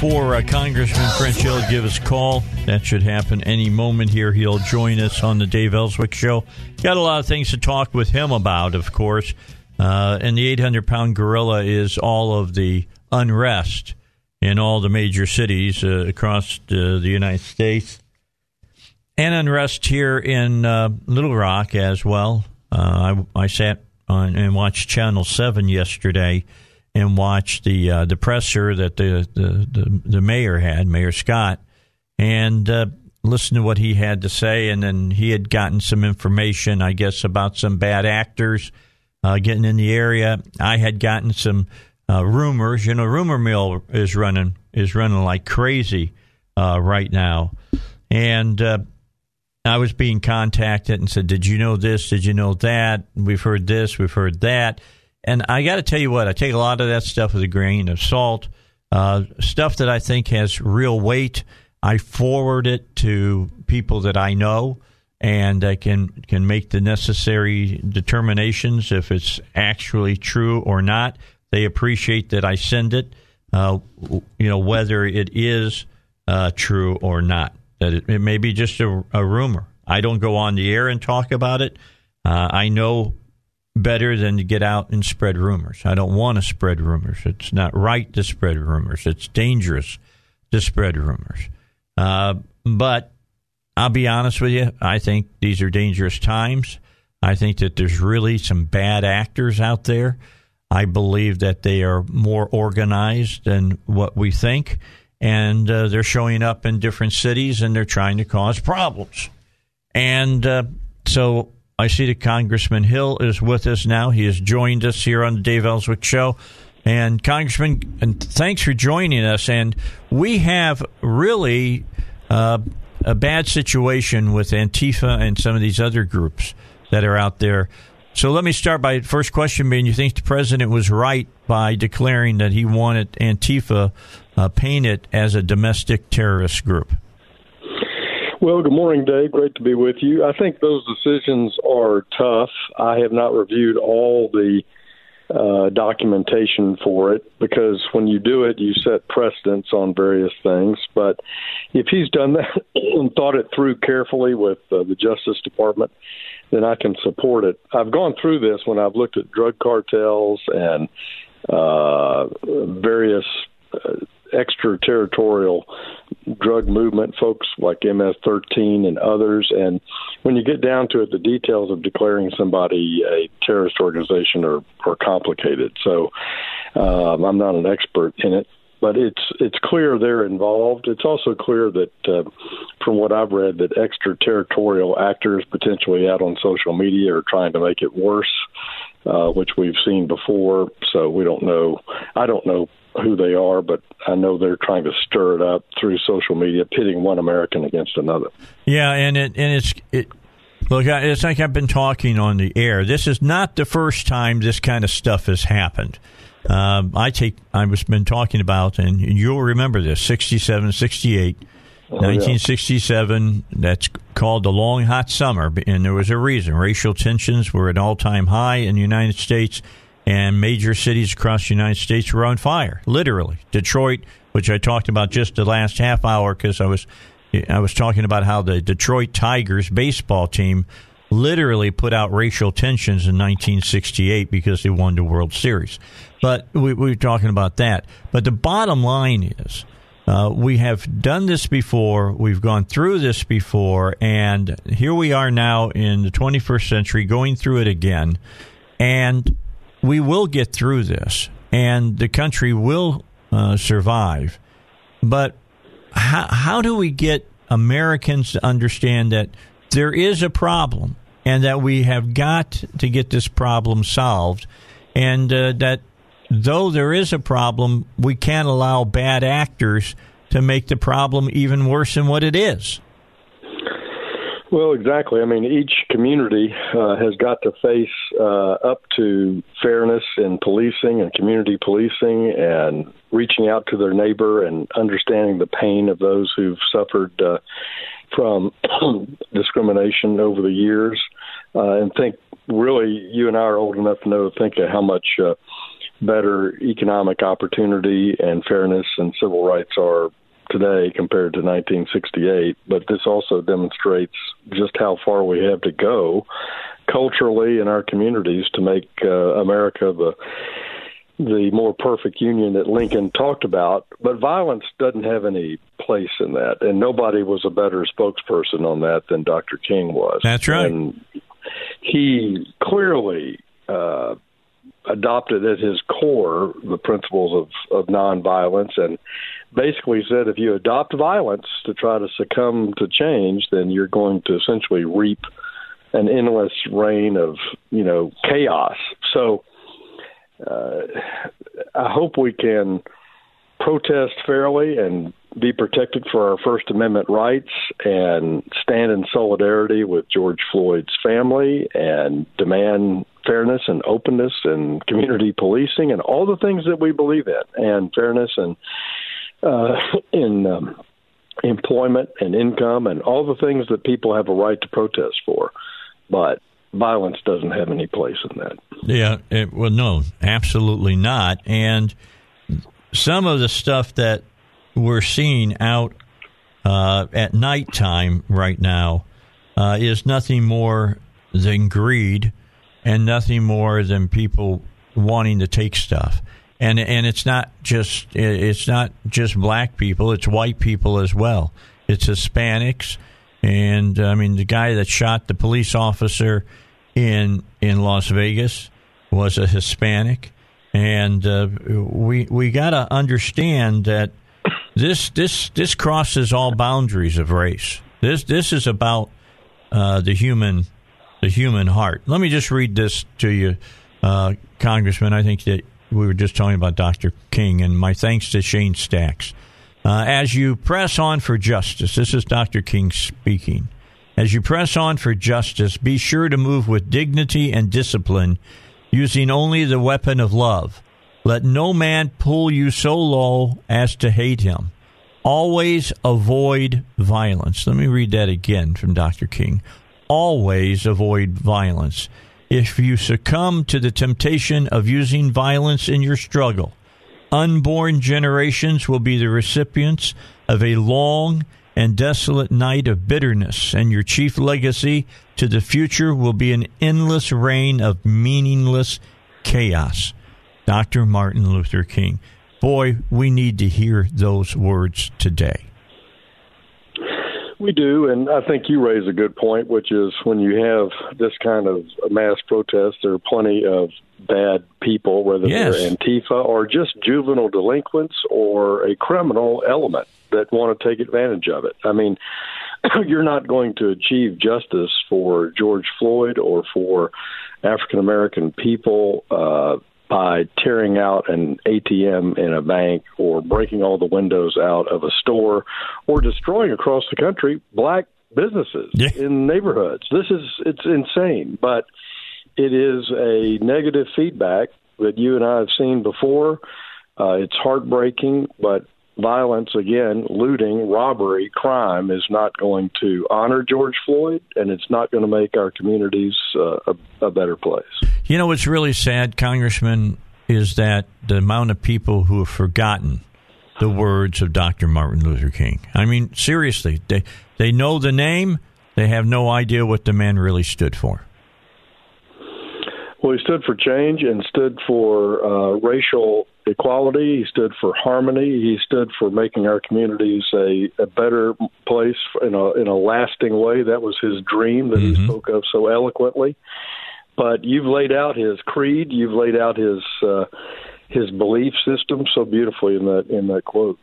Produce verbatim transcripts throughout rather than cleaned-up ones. For uh, Congressman French Hill to give us a call. That should happen any moment here. He'll join us on the Dave Ellswick Show. Got a lot of things to talk with him about, of course. Uh, and the eight hundred pound gorilla is all of the unrest in all the major cities uh, across uh, the United States. And unrest here in uh, Little Rock as well. Uh, I, I sat on and watched Channel seven yesterday and watched the uh, the presser that the, the, the, the mayor had, Mayor Scott, and uh, listened to what he had to say. And then he had gotten some information, I guess, about some bad actors uh, getting in the area. I had gotten some uh, rumors. You know, rumor mill is running is running like crazy uh, right now. And uh, I was being contacted and said, did you know this? Did you know that? We've heard this. We've heard that. And I got to tell you what, I take a lot of that stuff with a grain of salt, uh, stuff that I think has real weight. I forward it to people that I know and I can can make the necessary determinations if it's actually true or not. They appreciate that I send it, uh, you know, whether it is uh, true or not. That it, it may be just a, a rumor. I don't go on the air and talk about it. Uh, I know better than to get out and spread rumors. I don't want to spread rumors. It's not right to spread rumors. It's dangerous to spread rumors. Uh, but I'll be honest with you. I think these are dangerous times. I think that there's really some bad actors out there. I believe that they are more organized than what we think. And uh, they're showing up in different cities and they're trying to cause problems. And uh, so I see that Congressman Hill is with us now. He has joined us here on the Dave Ellswick Show. And, Congressman, and thanks for joining us. And we have really uh, a bad situation with Antifa and some of these other groups that are out there. So let me start by first question being, you think the president was right by declaring that he wanted Antifa uh, painted as a domestic terrorist group? Well, good morning, Dave. Great to be with you. I think those decisions are tough. I have not reviewed all the uh, documentation for it because when you do it, you set precedents on various things. But if he's done that and thought it through carefully with uh, the Justice Department, then I can support it. I've gone through this when I've looked at drug cartels and uh, various uh, extraterritorial drug movement folks like M S thirteen and others. And when you get down to it, the details of declaring somebody a terrorist organization are, are complicated. So um, I'm not an expert in it, but it's it's clear they're involved. It's also clear that uh, from what I've read that extraterritorial actors potentially out on social media are trying to make it worse, uh, which we've seen before. So we don't know. I don't know who they are, but I know they're trying to stir it up through social media, pitting one American against another. Yeah, and it and it's it. Look, it's like I've been talking on the air. This is not the first time this kind of stuff has happened. Um, I take I was been talking about, and you'll remember this: sixty-seven, sixty-eight, oh, nineteen sixty-seven. Yeah. That's called the Long Hot Summer, and there was a reason. Racial tensions were at all-time high in the United States. And major cities across the United States were on fire, literally. Detroit, which I talked about just the last half hour because I was I was talking about how the Detroit Tigers baseball team literally put out racial tensions in nineteen sixty-eight because they won the World Series. But we, we were talking about that. But the bottom line is uh, we have done this before. We've gone through this before. And here we are now in the twenty-first century going through it again. And we will get through this, and the country will uh, survive. But how, how do we get Americans to understand that there is a problem and that we have got to get this problem solved, and uh, that though there is a problem, we can't allow bad actors to make the problem even worse than what it is? Well, exactly. I mean, each community uh, has got to face uh, up to fairness in policing and community policing and reaching out to their neighbor and understanding the pain of those who've suffered uh, from discrimination over the years. Uh, and think, really, you and I are old enough to know, think of how much uh, better economic opportunity and fairness and civil rights are today compared to nineteen sixty-eight, but this also demonstrates just how far we have to go culturally in our communities to make uh, America the the more perfect union that Lincoln talked about. But violence doesn't have any place in that, and nobody was a better spokesperson on that than Doctor King was. That's right. And he clearly uh, adopted at his core the principles of, of nonviolence and basically said if you adopt violence to try to succumb to change, then you're going to essentially reap an endless rain of, you know, chaos. So uh, I hope we can protest fairly and be protected for our First Amendment rights and stand in solidarity with George Floyd's family and demand fairness and openness and community policing and all the things that we believe in, and fairness and uh, in um, employment and income and all the things that people have a right to protest for. But violence doesn't have any place in that. Yeah, it, well, no, absolutely not. And some of the stuff that we're seeing out uh, at nighttime right now uh, is nothing more than greed and nothing more than people wanting to take stuff. And and it's not just it's not just black people, it's white people as well. It's Hispanics, and I mean the guy that shot the police officer in in Las Vegas was a Hispanic, and uh, we we got to understand that this this this crosses all boundaries of race. This this is about uh, the human the human heart. Let me just read this to you, uh, Congressman. I think that we were just talking about Doctor King, and my thanks to Shane Stacks. Uh, as you press on for justice, this is Doctor King speaking. As you press on for justice, be sure to move with dignity and discipline, using only the weapon of love. Let no man pull you so low as to hate him. Always avoid violence. Let me read that again from Doctor King. Always avoid violence. If you succumb to the temptation of using violence in your struggle, unborn generations will be the recipients of a long and desolate night of bitterness, and your chief legacy to the future will be an endless reign of meaningless chaos. Doctor Martin Luther King. Boy, we need to hear those words today. We do, and I think you raise a good point, which is when you have this kind of mass protest, there are plenty of bad people, whether yes. they're Antifa or just juvenile delinquents or a criminal element that want to take advantage of it. I mean, you're not going to achieve justice for George Floyd or for African-American people uh, by tearing out an A T M in a bank or breaking all the windows out of a store or destroying across the country black businesses yeah. in neighborhoods. This is it's insane, but it is a negative feedback that you and I have seen before. Uh, it's heartbreaking, but violence, again, looting, robbery, crime is not going to honor George Floyd, and it's not going to make our communities uh, a, a better place. You know, what's really sad, Congressman, is that the amount of people who have forgotten the words of Doctor Martin Luther King. I mean, seriously, they, they know the name. They have no idea what the man really stood for. Well, he stood for change and stood for uh, racial equality. He stood for harmony. He stood for making our communities a, a better place in a, in a lasting way. That was his dream that mm-hmm. he spoke of so eloquently. But you've laid out his creed. You've laid out his uh, his belief system so beautifully in that in that quote.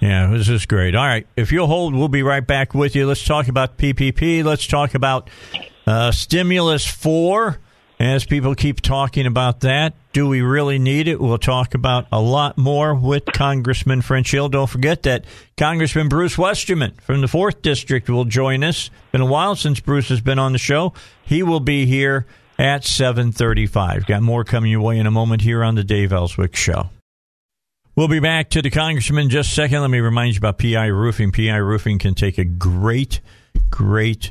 Yeah, this is great. All right, if you'll hold, we'll be right back with you. Let's talk about P P P. Let's talk about uh, Stimulus four. As people keep talking about that, do we really need it? We'll talk about a lot more with Congressman French Hill. Don't forget that Congressman Bruce Westerman from the fourth District will join us. Been a while since Bruce has been on the show. He will be here at seven thirty-five. Got more coming your way in a moment here on the Dave Ellswick Show. We'll be back to the Congressman in just a second. Let me remind you about P I. Roofing. P I. Roofing can take a great, great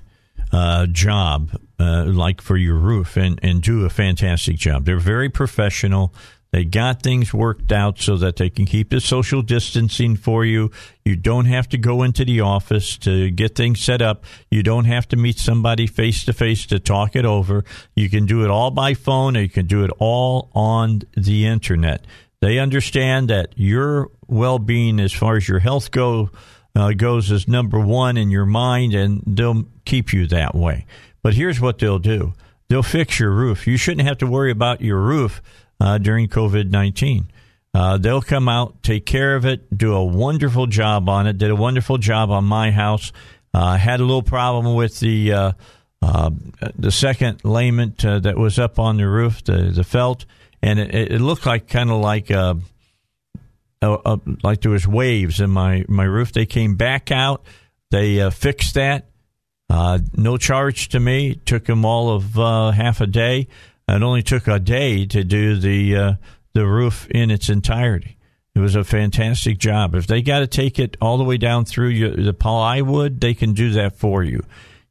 uh, job Uh, like for your roof, and, and do a fantastic job. They're very professional. They got things worked out so that they can keep the social distancing for you. You don't have to go into the office to get things set up. You don't have to meet somebody face-to-face to talk it over. You can do it all by phone, or you can do it all on the internet. They understand that your well-being as far as your health go, uh, goes is number one in your mind, and they'll keep you that way. But here's what they'll do. They'll fix your roof. You shouldn't have to worry about your roof uh, during COVID nineteen. Uh, they'll come out, take care of it, do a wonderful job on it, did a wonderful job on my house. Uh, had a little problem with the uh, uh, the second layment uh, that was up on the roof, the, the felt, and it, it looked like kind of like uh, uh, uh, like there was waves in my, my roof. They came back out. They uh, fixed that. Uh, no charge to me. It took them all of uh, half a day. It only took a day to do the uh, the roof in its entirety. It was a fantastic job. If they got to take it all the way down through your, the plywood, they can do that for you.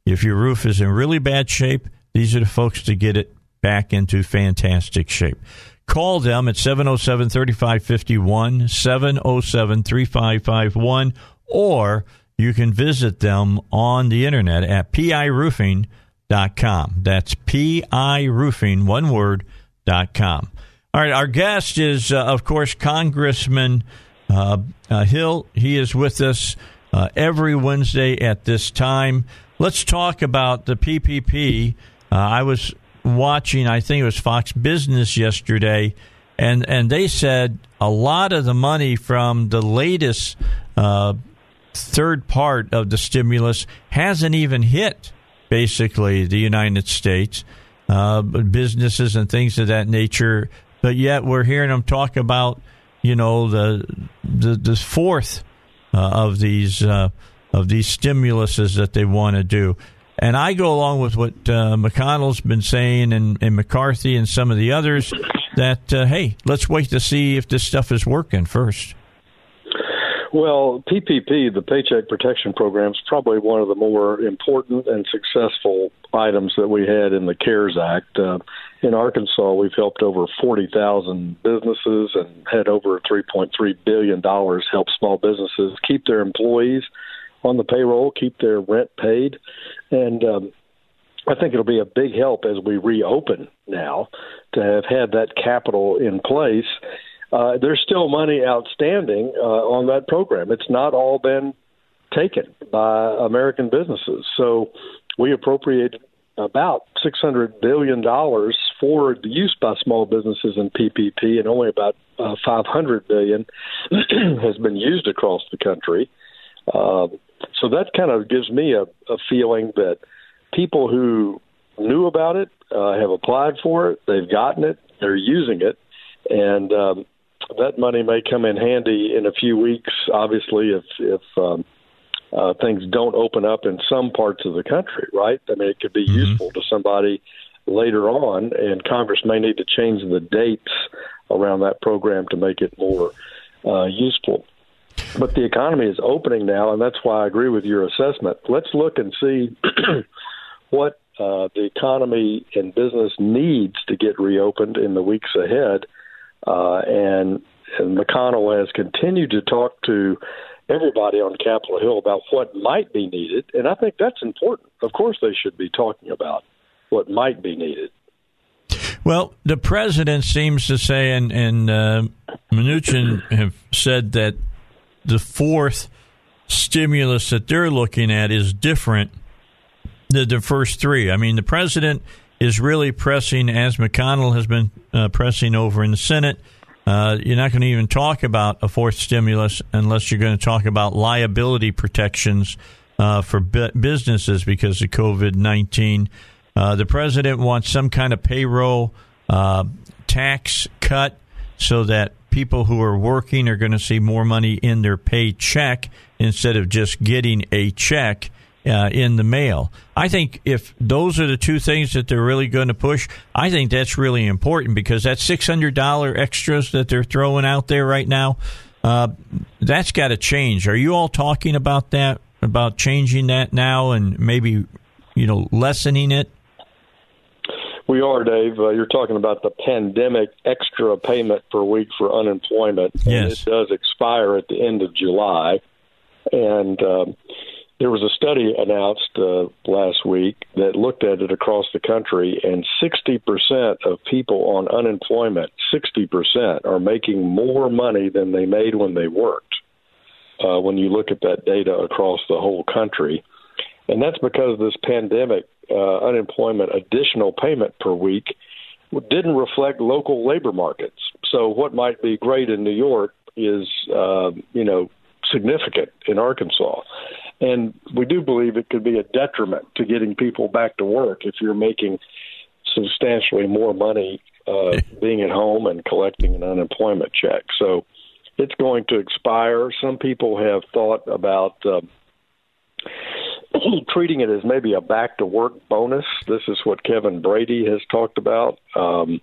If your roof is in really bad shape, these are the folks to get it back into fantastic shape. Call them at seven oh seven, three five five one, seven oh seven, three five five one, or you can visit them on the internet at P I roofing dot com. That's P I roofing, one word, dot com. All right, our guest is, uh, of course, Congressman uh, uh, Hill. He is with us uh, every Wednesday at this time. Let's talk about the P P P. Uh, I was watching, I think it was Fox Business yesterday, and, and they said a lot of the money from the latest uh third part of the stimulus hasn't even hit basically the United States, uh, businesses and things of that nature. But yet we're hearing them talk about, you know, the the, the fourth uh, of these uh, of these stimuluses that they want to do. And I go along with what uh, McConnell's been saying, and, and McCarthy and some of the others, that, uh, hey, let's wait to see if this stuff is working first. Well, P P P, the Paycheck Protection Program, is probably one of the more important and successful items that we had in the CARES Act. Uh, in Arkansas, we've helped over forty thousand businesses and had over three point three billion dollars help small businesses keep their employees on the payroll, keep their rent paid. And um, I think it'll be a big help as we reopen now to have had that capital in place. Uh, there's still money outstanding uh, on that program. It's not all been taken by American businesses. So we appropriated about six hundred billion dollars for the use by small businesses in P P P, and only about uh, five hundred billion dollars has been used across the country. Uh, so that kind of gives me a, a feeling that people who knew about it uh, have applied for it, they've gotten it, they're using it, and um, that money may come in handy in a few weeks, obviously, if, if um, uh, things don't open up in some parts of the country, right? I mean, it could be mm-hmm. useful to somebody later on, and Congress may need to change the dates around that program to make it more uh, useful. But the economy is opening now, and that's why I agree with your assessment. Let's look and see what uh, the economy and business needs to get reopened in the weeks ahead. Uh, and, and McConnell has continued to talk to everybody on Capitol Hill about what might be needed, and I think that's important. Of course they should be talking about what might be needed. Well, the president seems to say, and, and uh, Mnuchin have said that the fourth stimulus that they're looking at is different than the first three. I mean, the president is really pressing, as McConnell has been uh, pressing over in the Senate. Uh, you're not going to even talk about a fourth stimulus unless you're going to talk about liability protections uh, for b- businesses because of COVID nineteen. Uh, the president wants some kind of payroll uh, tax cut so that people who are working are going to see more money in their paycheck instead of just getting a check uh, in the mail. I think if those are the two things that they're really going to push, I think that's really important, because that six hundred dollars extras that they're throwing out there right now, uh, that's got to change. Are you all talking about that, about changing that now and maybe, you know, lessening it? We are, Dave. Uh, you're talking about the pandemic extra payment per week for unemployment. Yes. And it does expire at the end of July. And um, there was a study announced uh, last week that looked at it across the country, and sixty percent of people on unemployment, sixty percent, are making more money than they made when they worked, uh, when you look at that data across the whole country. And that's because this pandemic uh, unemployment additional payment per week didn't reflect local labor markets. So what might be great in New York is, uh, you know, significant in Arkansas. And we do believe it could be a detriment to getting people back to work if you're making substantially more money uh, being at home and collecting an unemployment check. So it's going to expire. Some people have thought about uh, treating it as maybe a back-to-work bonus. This is what Kevin Brady has talked about. Um,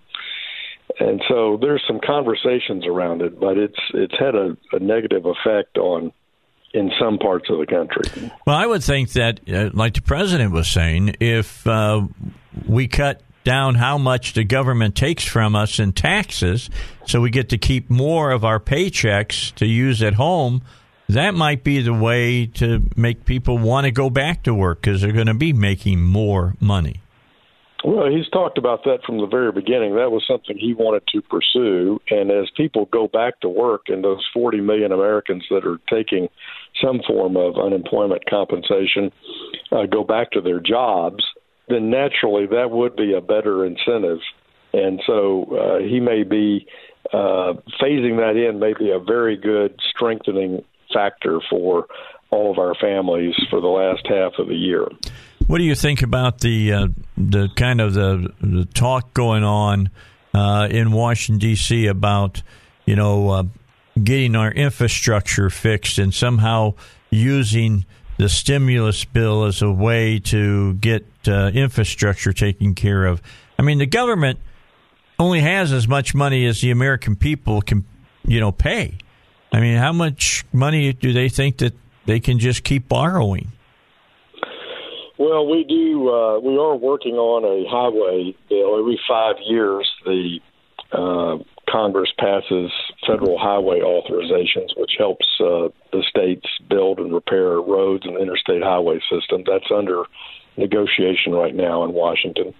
and so there's some conversations around it, but it's it's had a, a negative effect on in some parts of the country. Well, I would think that, uh, like the president was saying, if uh, we cut down how much the government takes from us in taxes so we get to keep more of our paychecks to use at home, that might be the way to make people want to go back to work, because they're going to be making more money. Well, he's talked about that from the very beginning. That was something he wanted to pursue. And as people go back to work, and those forty million Americans that are taking some form of unemployment compensation uh, go back to their jobs, then naturally that would be a better incentive. And so uh, he may be uh, phasing that in, may be a very good strengthening factor for all of our families for the last half of the year. What do you think about the uh, the kind of the, the talk going on uh, in Washington, D C about, you know, uh, getting our infrastructure fixed and somehow using the stimulus bill as a way to get uh, infrastructure taken care of? I mean, the government only has as much money as the American people can, you know, pay. I mean, how much money do they think that they can just keep borrowing? Well, we do. Uh, we are working on a highway bill. Every five years, the uh, Congress passes federal highway authorizations, which helps uh, the states build and repair roads and the interstate highway system. That's under negotiation right now in Washington.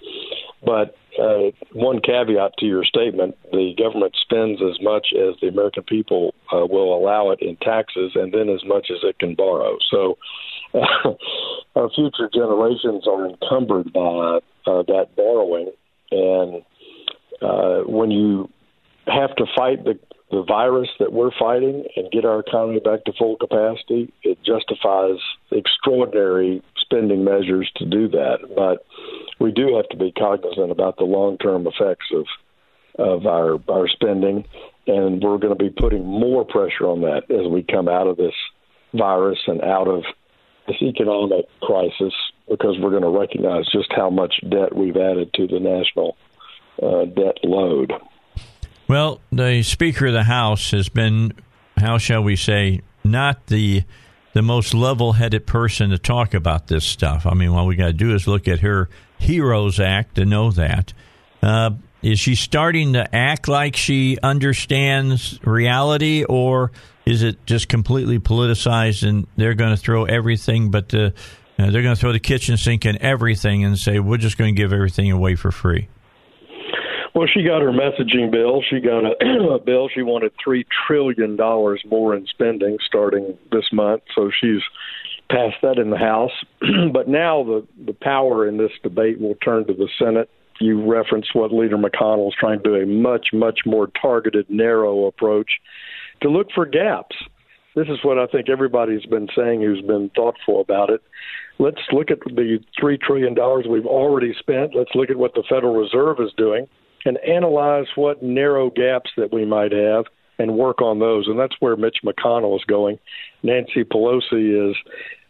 But uh, one caveat to your statement, the government spends as much as the American people uh, will allow it in taxes, and then as much as it can borrow. So uh, our future generations are encumbered by uh, that borrowing. And uh, when you have to fight the, the virus that we're fighting and get our economy back to full capacity, it justifies extraordinary spending measures to do that. But we do have to be cognizant about the long-term effects of of our, our spending, and we're going to be putting more pressure on that as we come out of this virus and out of this economic crisis, because we're going to recognize just how much debt we've added to the national uh, debt load. Well, the Speaker of the House has been, how shall we say, not the the most level-headed person to talk about this stuff. I mean, what we got to do is look at her HEROES Act to know that. Uh, is she starting to act like she understands reality, or is it just completely politicized and they're going to throw everything but the, uh, they're going to throw the kitchen sink and everything and say, we're just going to give everything away for free? Well, she got her messaging bill. She got a, a bill. She wanted three trillion dollars more in spending starting this month. So she's passed that in the House. But now the, the power in this debate will turn to the Senate. You referenced what Leader McConnell is trying to do, a much, much more targeted, narrow approach to look for gaps This is what I think everybody's been saying who's been thoughtful about it. Let's look at the three trillion dollars we've already spent. Let's look at what the Federal Reserve is doing and analyze what narrow gaps that we might have and work on those. And that's where Mitch McConnell is going. Nancy Pelosi is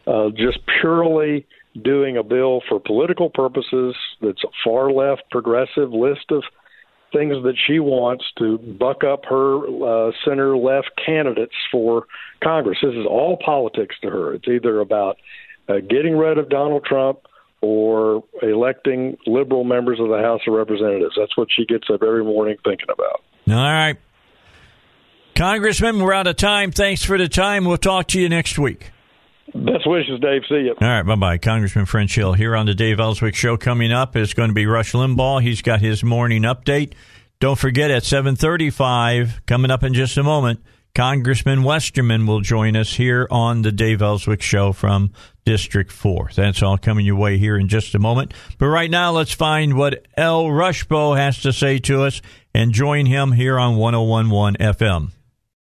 uh, just purely doing a bill for political purposes that's a far-left progressive list of things that she wants to buck up her uh, center-left candidates for Congress. This is all politics to her. It's either about uh, getting rid of Donald Trump or electing liberal members of the House of Representatives. That's what she gets up every morning thinking about. All right. Congressman, we're out of time. Thanks for the time. We'll talk to you next week. Best wishes, Dave. See you. All right. Bye-bye. Congressman French Hill here on the Dave Ellswick Show. Coming up is going to be Rush Limbaugh. He's got his morning update. Don't forget, at seven thirty-five, coming up in just a moment, Congressman Westerman will join us here on the Dave Ellswick Show from District four. That's all coming your way here in just a moment. But right now, let's find what L. Rushbow has to say to us and join him here on one oh one point one F M.